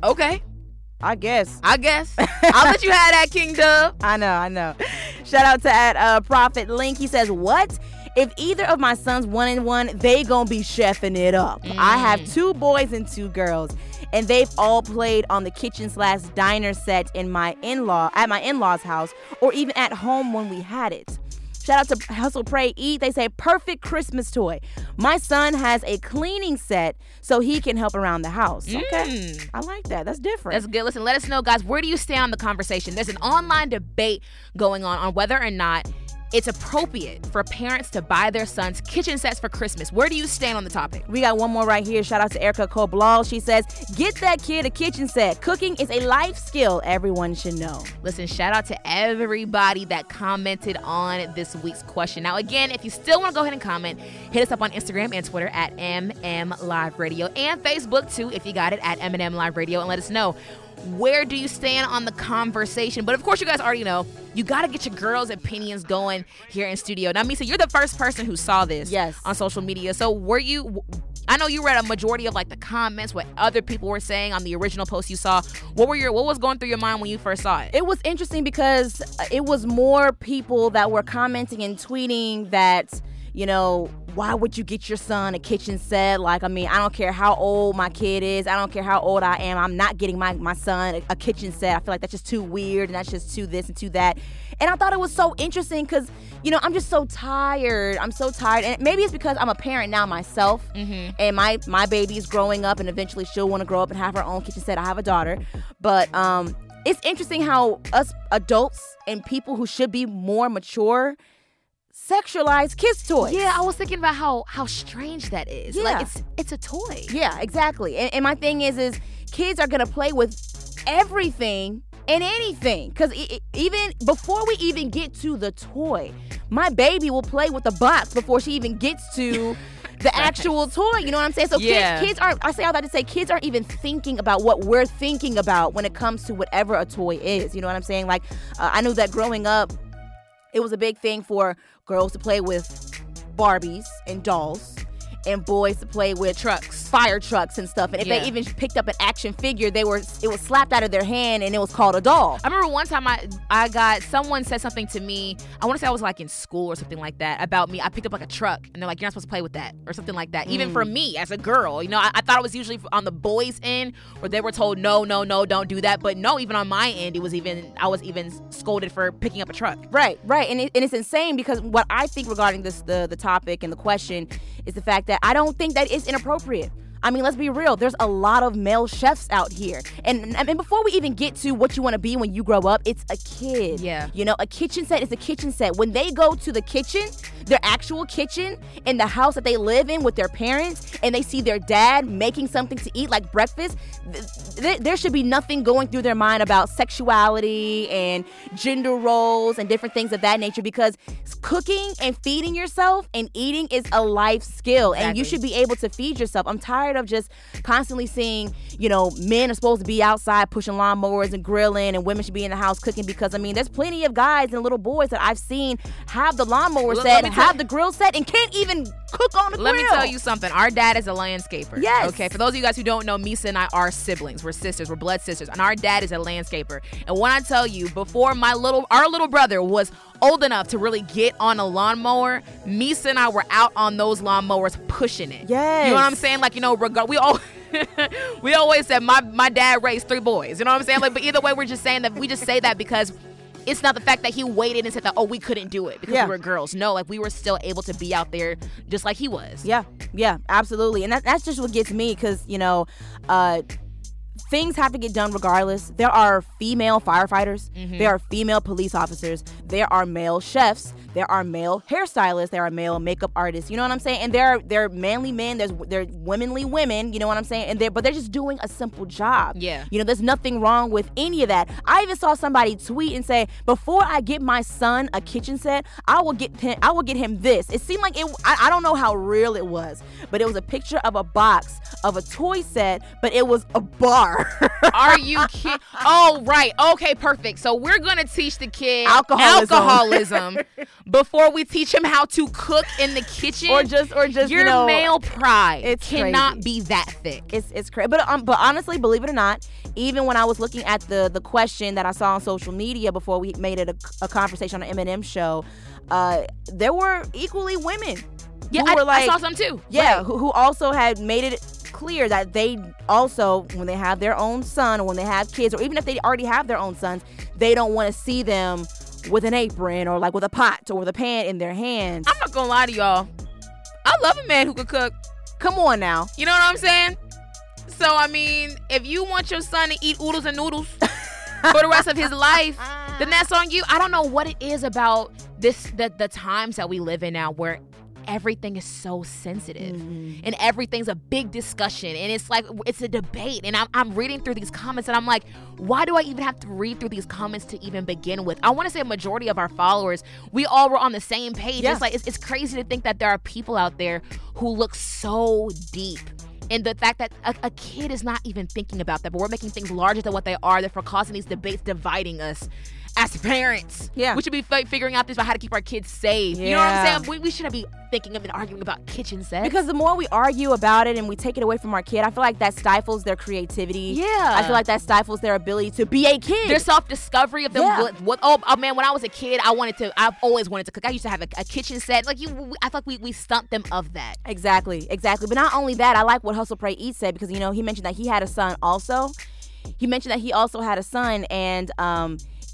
Okay. I guess. I'll let you have that, King Dub. I know. Shout out to Prophet Link. He says, what? If either of my sons one and one, they gonna be chefing it up. I have 2 boys and 2 girls, and they've all played on the kitchen/diner set at my in-laws' house, or even at home when we had it. Shout out to Hustle, Pray, Eat. They say, perfect Christmas toy. My son has a cleaning set so he can help around the house. Okay. I like that. That's different. That's good. Listen, let us know, guys, where do you stand on the conversation? There's an online debate going on whether or not it's appropriate for parents to buy their sons kitchen sets for Christmas. Where do you stand on the topic? We got one more right here. Shout out to Erica Koblal. She says, get that kid a kitchen set. Cooking is a life skill everyone should know. Listen, shout out to everybody that commented on this week's question. Now, again, if you still want to go ahead and comment, hit us up on Instagram and Twitter at M&M Live Radio, and Facebook, too, if you got it, at M&M Live Radio, and let us know, where do you stand on the conversation? But of course, you guys already know, you got to get your girls' opinions going here in studio. Now, Misa, you're the first person who saw this on social media. So I know you read a majority of like the comments, what other people were saying on the original post you saw. What was going through your mind when you first saw it? It was interesting because it was more people that were commenting and tweeting that, you know, why would you get your son a kitchen set? Like, I mean, I don't care how old my kid is. I don't care how old I am. I'm not getting my son a kitchen set. I feel like that's just too weird, and that's just too this and too that. And I thought it was so interesting because, you know, I'm just so tired. I'm so tired. And maybe it's because I'm a parent now myself, and my baby is growing up, and eventually she'll want to grow up and have her own kitchen set. I have a daughter. But it's interesting how us adults and people who should be more mature sexualized kids' toys. Yeah, I was thinking about how strange that is. Yeah. Like, it's a toy. Yeah, exactly. And my thing is kids are going to play with everything and anything. Because even before we even get to the toy, my baby will play with the box before she even gets to the actual toy. You know what I'm saying? So kids aren't, I say all that to say, kids aren't even thinking about what we're thinking about when it comes to whatever a toy is. You know what I'm saying? Like, I knew that growing up, it was a big thing for girls to play with Barbies and dolls, and boys to play with trucks, fire trucks and stuff. And if they even picked up an action figure, it was slapped out of their hand and it was called a doll. I remember one time I got, someone said something to me, I want to say I was like in school or something like that, about me. I picked up like a truck and they're like, you're not supposed to play with that or something like that. Even for me as a girl, you know, I thought it was usually on the boys' end where they were told, no, don't do that. But no, even on my end, I was even scolded for picking up a truck. Right. And it's insane because what I think regarding this, the topic and the question is the fact that I don't think that it's inappropriate. I mean, let's be real. There's a lot of male chefs out here. And before we even get to what you want to be when you grow up, it's a kid. Yeah. You know, a kitchen set is a kitchen set. When they go to the kitchen, their actual kitchen in the house that they live in with their parents, and they see their dad making something to eat like breakfast, there should be nothing going through their mind about sexuality and gender roles and different things of that nature, because cooking and feeding yourself and eating is a life skill. Exactly. And you should be able to feed yourself. I'm tired of just constantly seeing, you know, men are supposed to be outside pushing lawnmowers and grilling and women should be in the house cooking, because, I mean, there's plenty of guys and little boys that I've seen have the lawnmower set and have the grill set and can't even cook on the grill. Let me tell you something. Our dad is a landscaper. Yes. Okay, for those of you guys who don't know, Misa and I are siblings. We're sisters. We're blood sisters. And our dad is a landscaper. And when I tell you, before our little brother was old enough to really get on a lawnmower, Misa and I were out on those lawnmowers pushing it. Yes. You know what I'm saying? Like, you know, we always said my dad raised three boys. You know what I'm saying? Like, but either way, we're just saying that we just say that because it's not the fact that he waited and said that, oh, we couldn't do it because we were girls. No, like, we were still able to be out there just like he was. Yeah, absolutely. And that's just what gets me, because, you know, things have to get done regardless. There are female firefighters. Mm-hmm. There are female police officers. There are male chefs. There are male hairstylists. There are male makeup artists. You know what I'm saying? And there are manly men. There are womanly women. You know what I'm saying? And they're just doing a simple job. Yeah. You know, there's nothing wrong with any of that. I even saw somebody tweet and say, before I get my son a kitchen set, I will get him this. It seemed like it. I don't know how real it was, but it was a picture of a box of a toy set, but it was a bar. Are you kidding? Oh, right. Okay, perfect. So we're going to teach the kid alcoholism before we teach him how to cook in the kitchen. Or just your, you know, male pride, it cannot be that thick. It's crazy. But honestly, believe it or not, even when I was looking at the question that I saw on social media before we made it a conversation on an M&M show, there were equally women. Yeah, I saw some too. Yeah, right. who also had made it clear that they also, when they have their own son or when they have kids, or even if they already have their own sons, they don't want to see them with an apron or like with a pot or with a pan in their hands. I'm not gonna lie to y'all, I love a man who can cook. Come on now. You know what I'm saying? So I mean, if you want your son to eat oodles and noodles for the rest of his life, then that's on you. I don't know what it is about the times that we live in now where everything is so sensitive, and everything's a big discussion, and it's like it's a debate. And I'm reading through these comments, and I'm like, why do I even have to read through these comments to even begin with? I want to say a majority of our followers, we all were on the same page. Yeah. It's like it's crazy to think that there are people out there who look so deep. And the fact that a kid is not even thinking about that, but we're making things larger than what they are, therefore causing these debates, dividing us as parents. Yeah. We should be figuring out this about how to keep our kids safe. Yeah. You know what I'm saying? We shouldn't be thinking of and arguing about kitchen sets. Because the more we argue about it and we take it away from our kid, I feel like that stifles their creativity. Yeah. I feel like that stifles their ability to be a kid. Their self-discovery of them. Yeah. Oh, man, when I was a kid, I've always wanted to cook. I used to have a kitchen set. Like, I feel like we stumped them of that. Exactly. But not only that, I like what Hustle, Pray, Eat said, because, you know, he mentioned that he had a son also. He mentioned that he also had a son, and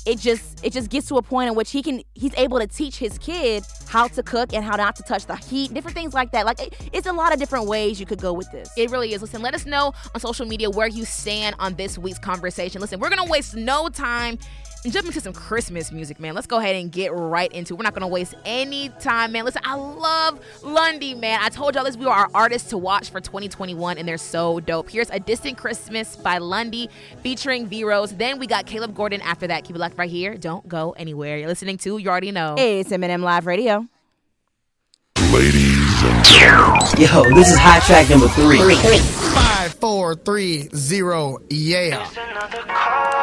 it just gets to a point in which he's able to teach his kid how to cook and how not to touch the heat, different things like that. Like, it's a lot of different ways you could go with this. It really is. Listen, let us know on social media where you stand on this week's conversation. Listen, we're going to waste no time and jump into some Christmas music, man. Let's go ahead and get right into it. We're not going to waste any time, man. Listen, I love Lundy, man. I told y'all this. We are our artists to watch for 2021, and they're so dope. Here's A Distant Christmas by Lundy featuring V-Rose. Then we got Caleb Gordon after that. Keep it locked right here. Don't go anywhere. You're listening to, you already know, it's M&M Live Radio. Ladies and gentlemen. Yo, this is hot track number 3. 5, 4, 3, 0, yeah. There's another call.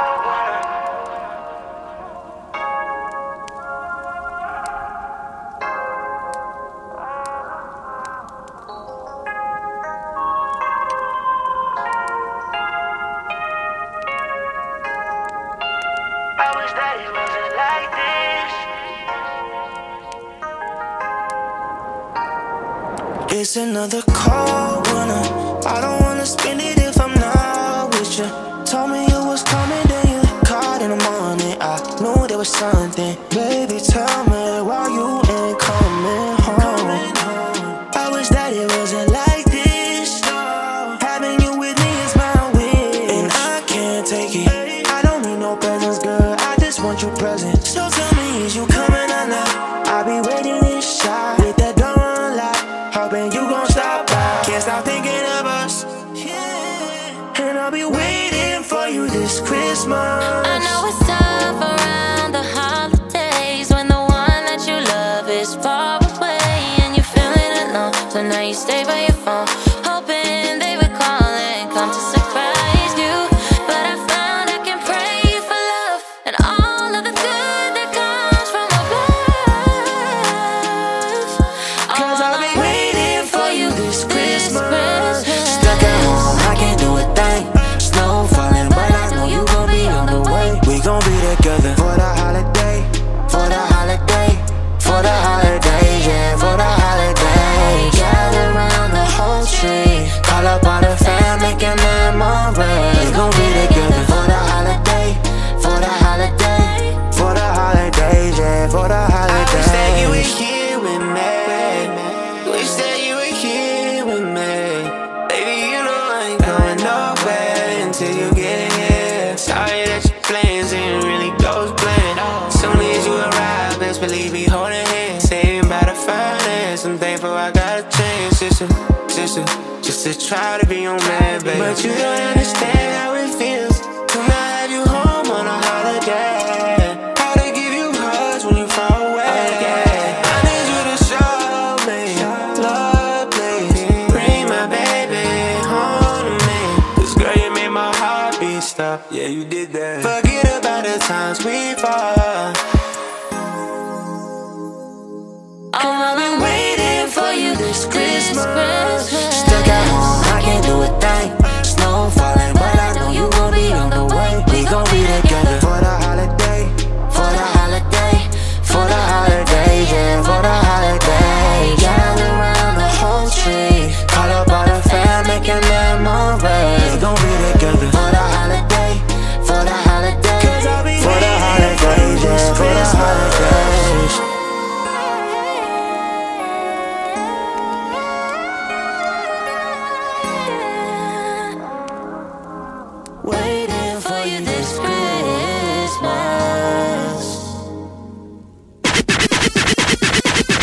It's another cold winter. I don't wanna spend it if I'm not with you. Told me you was coming, then you called in the morning. I knew there was something. Baby, tell me why you ain't coming home. I wish that it wasn't like this. Having you with me is my wish, and I can't take it. I don't need no presents, girl. I just want you present. So tell me, is you coming or not? I'll be waiting inside. This Christmas, I know it's time for around the holidays, when the one that you love is far away and you're feeling alone. So now you stay by your phone, hoping they would call and come to surprise you. But I found I can pray for love and all of the good that comes from above. Cause I'll be waiting for you this Christmas. Stuck at home, I can't do a thing. Gon' be together for the holiday, for the holiday, for the holiday, yeah, for the holiday. Gather around the whole tree, call up all the fam, make a memory. We gon' be together for the holiday, for the holiday, for the holiday, yeah, for the holiday. I wish that you were here with me. Wish that you were here with me. Baby, you know I ain't going nowhere until you get here. Sorry that you plans ain't really those plans. Soon as you arrive, best believe me holding hands. Saving by the finance, I'm thankful I got a chance. Just to try to be your man, baby. But you don't understand how it feels to not have you home on a holiday. How to give you hugs when you fall away. I need you to show me love, please. Bring my baby home to me. Cause girl, you made my heart beat stop. Yeah, you did that. But times we fall. Oh, I've been waiting for you this Christmas. Stuck at home, I can't do a thing. Snow falling, but I know you gon' be on the way. We gon' be together for the holiday, for the holiday, for the holiday, yeah, for the holiday. Gather around the whole tree, call up all the fam, make a memory. We gon' be together for the holiday, for the holiday. Waiting for you this Christmas.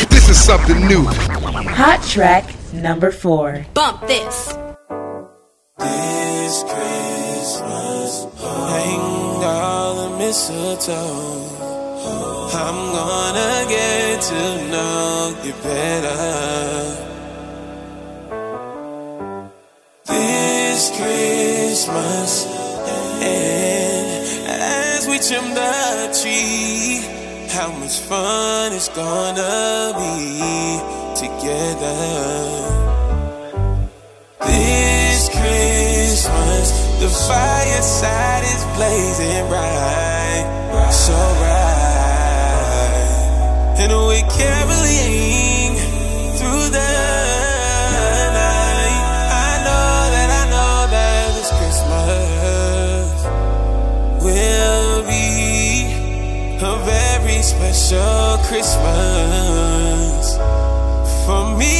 This is something new. Hot track number 4. Bump this. This Christmas, hang all the mistletoe. I'm gonna get to know you better. This Christmas, and as we trim the tree, how much fun it's gonna be together. This Christmas, the fireside is blazing bright, so bright. And we caroling through the night. I know that this Christmas will be a very special Christmas for me.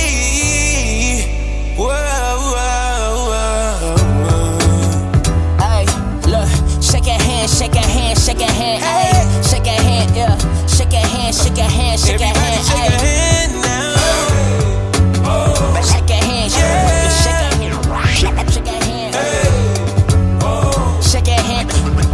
Whoa, whoa, whoa. Hey, look, shake your hand, shake your hand, shake your hand. Hey. Shake your hand, yeah. Shake your hand, shake your hand, shake your hand. Shake your hand now. Shake your hand, shake your hand. Shake your hand. Shake your hand.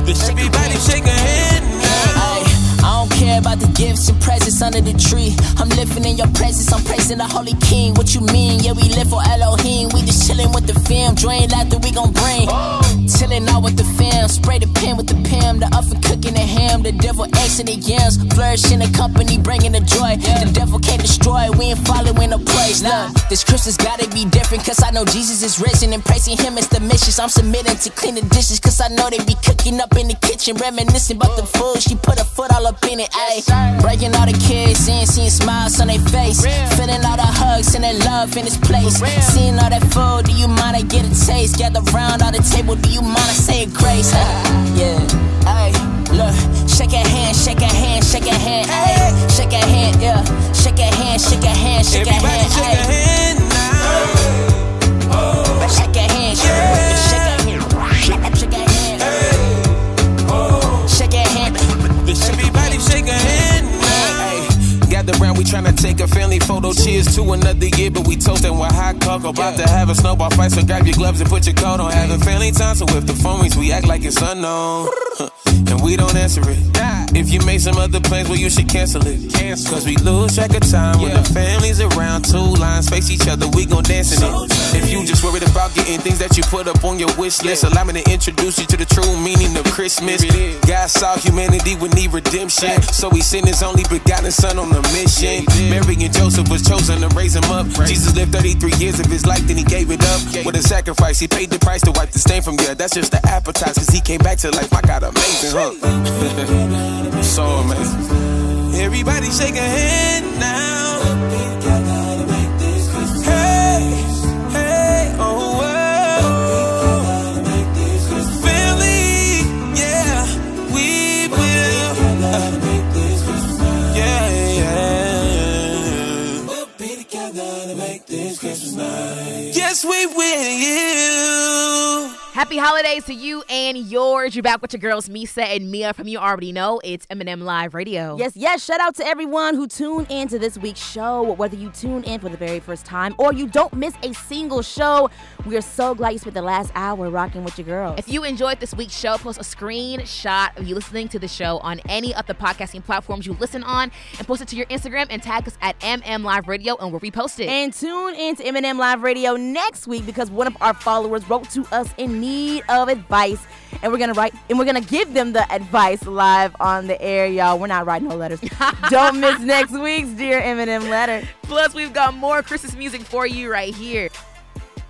Everybody shake your hand now. I don't care about the gifts and presents under the tree. I'm living in your presence, I'm praising the Holy King. What you mean? Yeah, we live for Elohim. We just chilling with the fam, drain laughter we gon' bring. Chilling out with the fam, spray the pen with the pam, the oven cooking the ham, the devil eggs and the yams, flourishing the company, bringing the joy. Yeah. The devil can't destroy, we ain't following the praise. Nah, this Christmas gotta be different, cause I know Jesus is risen and praising him is the mission. I'm submitting to clean the dishes, cause I know they be cooking up in the kitchen, reminiscing about the food. She put her foot all up in it, ayy. Breaking all the kids in, seeing smiles on their face, feeling all the hugs and the love in this place, seeing all that food. Do you mind I get a taste? Gather round on the table, do you mind I say a grace? Yeah, ayy, look, shake a hand, shake a hand, shake a hand, ayy, shake a hand, yeah, shake a hand, shake a hand, shake a hand, shake a hand now. Oh, shake a hand, shake a hand, shake a hand. Everybody shake a hand now. Gather round, we tryna take a family photo. Cheers to another year, but we toastin' with hot cocoa. About to have a snowball fight, so grab your gloves and put your coat on. Having family time, so if the phone rings, we act like it's unknown. And we don't answer it. If you make some other plans, well, you should cancel it. Cause we lose track of time when the family's around. Two lines face each other, we gon' dance in it. If you just worried about getting things that you put up on your wish list, allow me to introduce you to the true meaning of Christmas. God saw humanity would need redemption, so he sent his only begotten son on a mission. Mary and Joseph was chosen to raise him up. Jesus lived 33 years of his life, then he gave it up. With a sacrifice, he paid the price to wipe the stain from you. That's just the appetizer, cause he came back to life. I got amazing, huh? So amazing. Everybody shake a hand now. Hey, hey, oh, oh. Family, yeah, we will. Yeah, yeah. We'll be together to make this Christmas night. Yes, we will. Happy holidays to you and yours. You're back with your girls, Misa and Mia from You Already Know. It's M&M Live Radio. Yes, yes. Shout out to everyone who tuned in to this week's show. Whether you tune in for the very first time or you don't miss a single show, we are so glad you spent the last hour rocking with your girls. If you enjoyed this week's show, post a screenshot of you listening to the show on any of the podcasting platforms you listen on and post it to your Instagram and tag us at M&M Live Radio and we'll repost it. And tune in to M&M Live Radio next week because one of our followers wrote to us in need of advice, and we're gonna write and we're gonna give them the advice live on the air, y'all. We're not writing no letters. Don't miss next week's Dear M&M letter. Plus, we've got more Christmas music for you right here.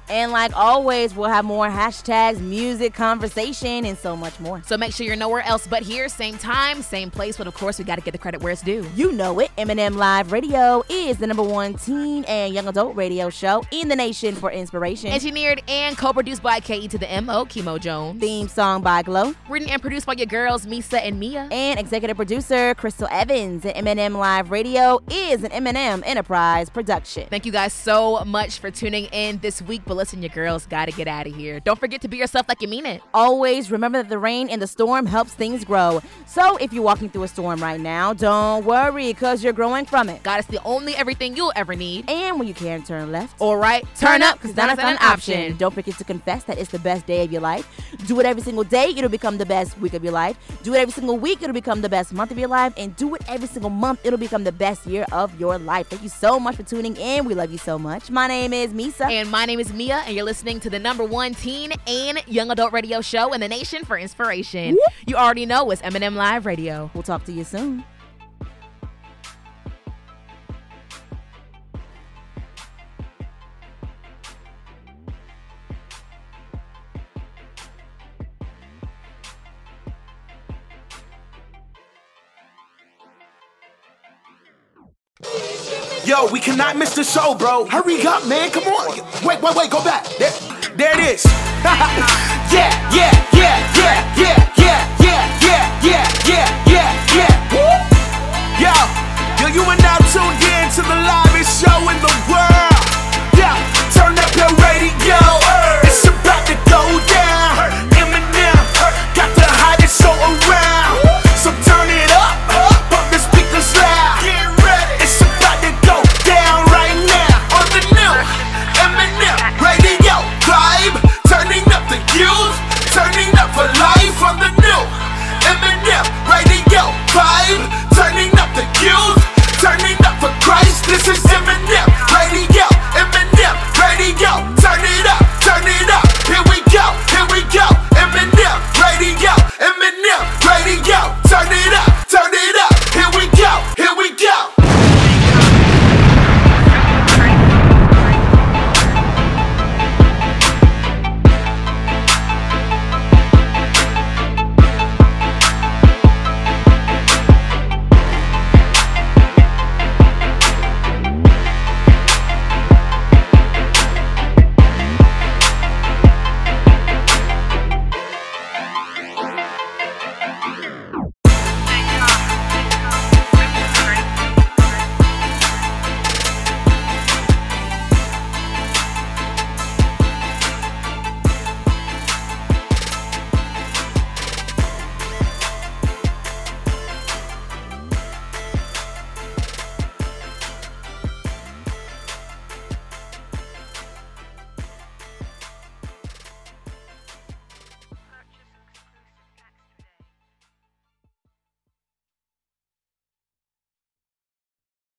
And like always, we'll have more hashtags, music, conversation, and so much more. So make sure you're nowhere else but here, same time, same place. But of course, we got to get the credit where it's due. You know it. M&M Live Radio is the #1 teen and young adult radio show in the nation for inspiration. Engineered and co-produced by KE to the MO, Kimo Jones. Theme song by Glow. Written and produced by your girls, Misa and Mia. And executive producer, Crystal Evans. And M&M Live Radio is an M&M Enterprise production. Thank you guys so much for tuning in this week. But listen, your girls gotta get out of here. Don't forget to be yourself like you mean it. Always remember that the rain and the storm helps things grow. So if you're walking through a storm right now, don't worry, because you're growing from it. God is the only everything you'll ever need. And when you can, turn left or right, turn up, because that's not an option. Don't forget to confess that it's the best day of your life. Do it every single day, it'll become the best week of your life. Do it every single week, it'll become the best month of your life. And do it every single month, it'll become the best year of your life. Thank you so much for tuning in. We love you so much. My name is Misa. And my name is Mia, and you're listening to the #1 teen and young adult radio show in the nation for inspiration. Whoop. You already know, it's M&M Live Radio. We'll talk to you soon. Yo, we cannot miss the show, bro. Hurry up, man. Come on. Wait. Go back. There it is. Yeah. Yo, you are now tuned in to the liveest show in the world.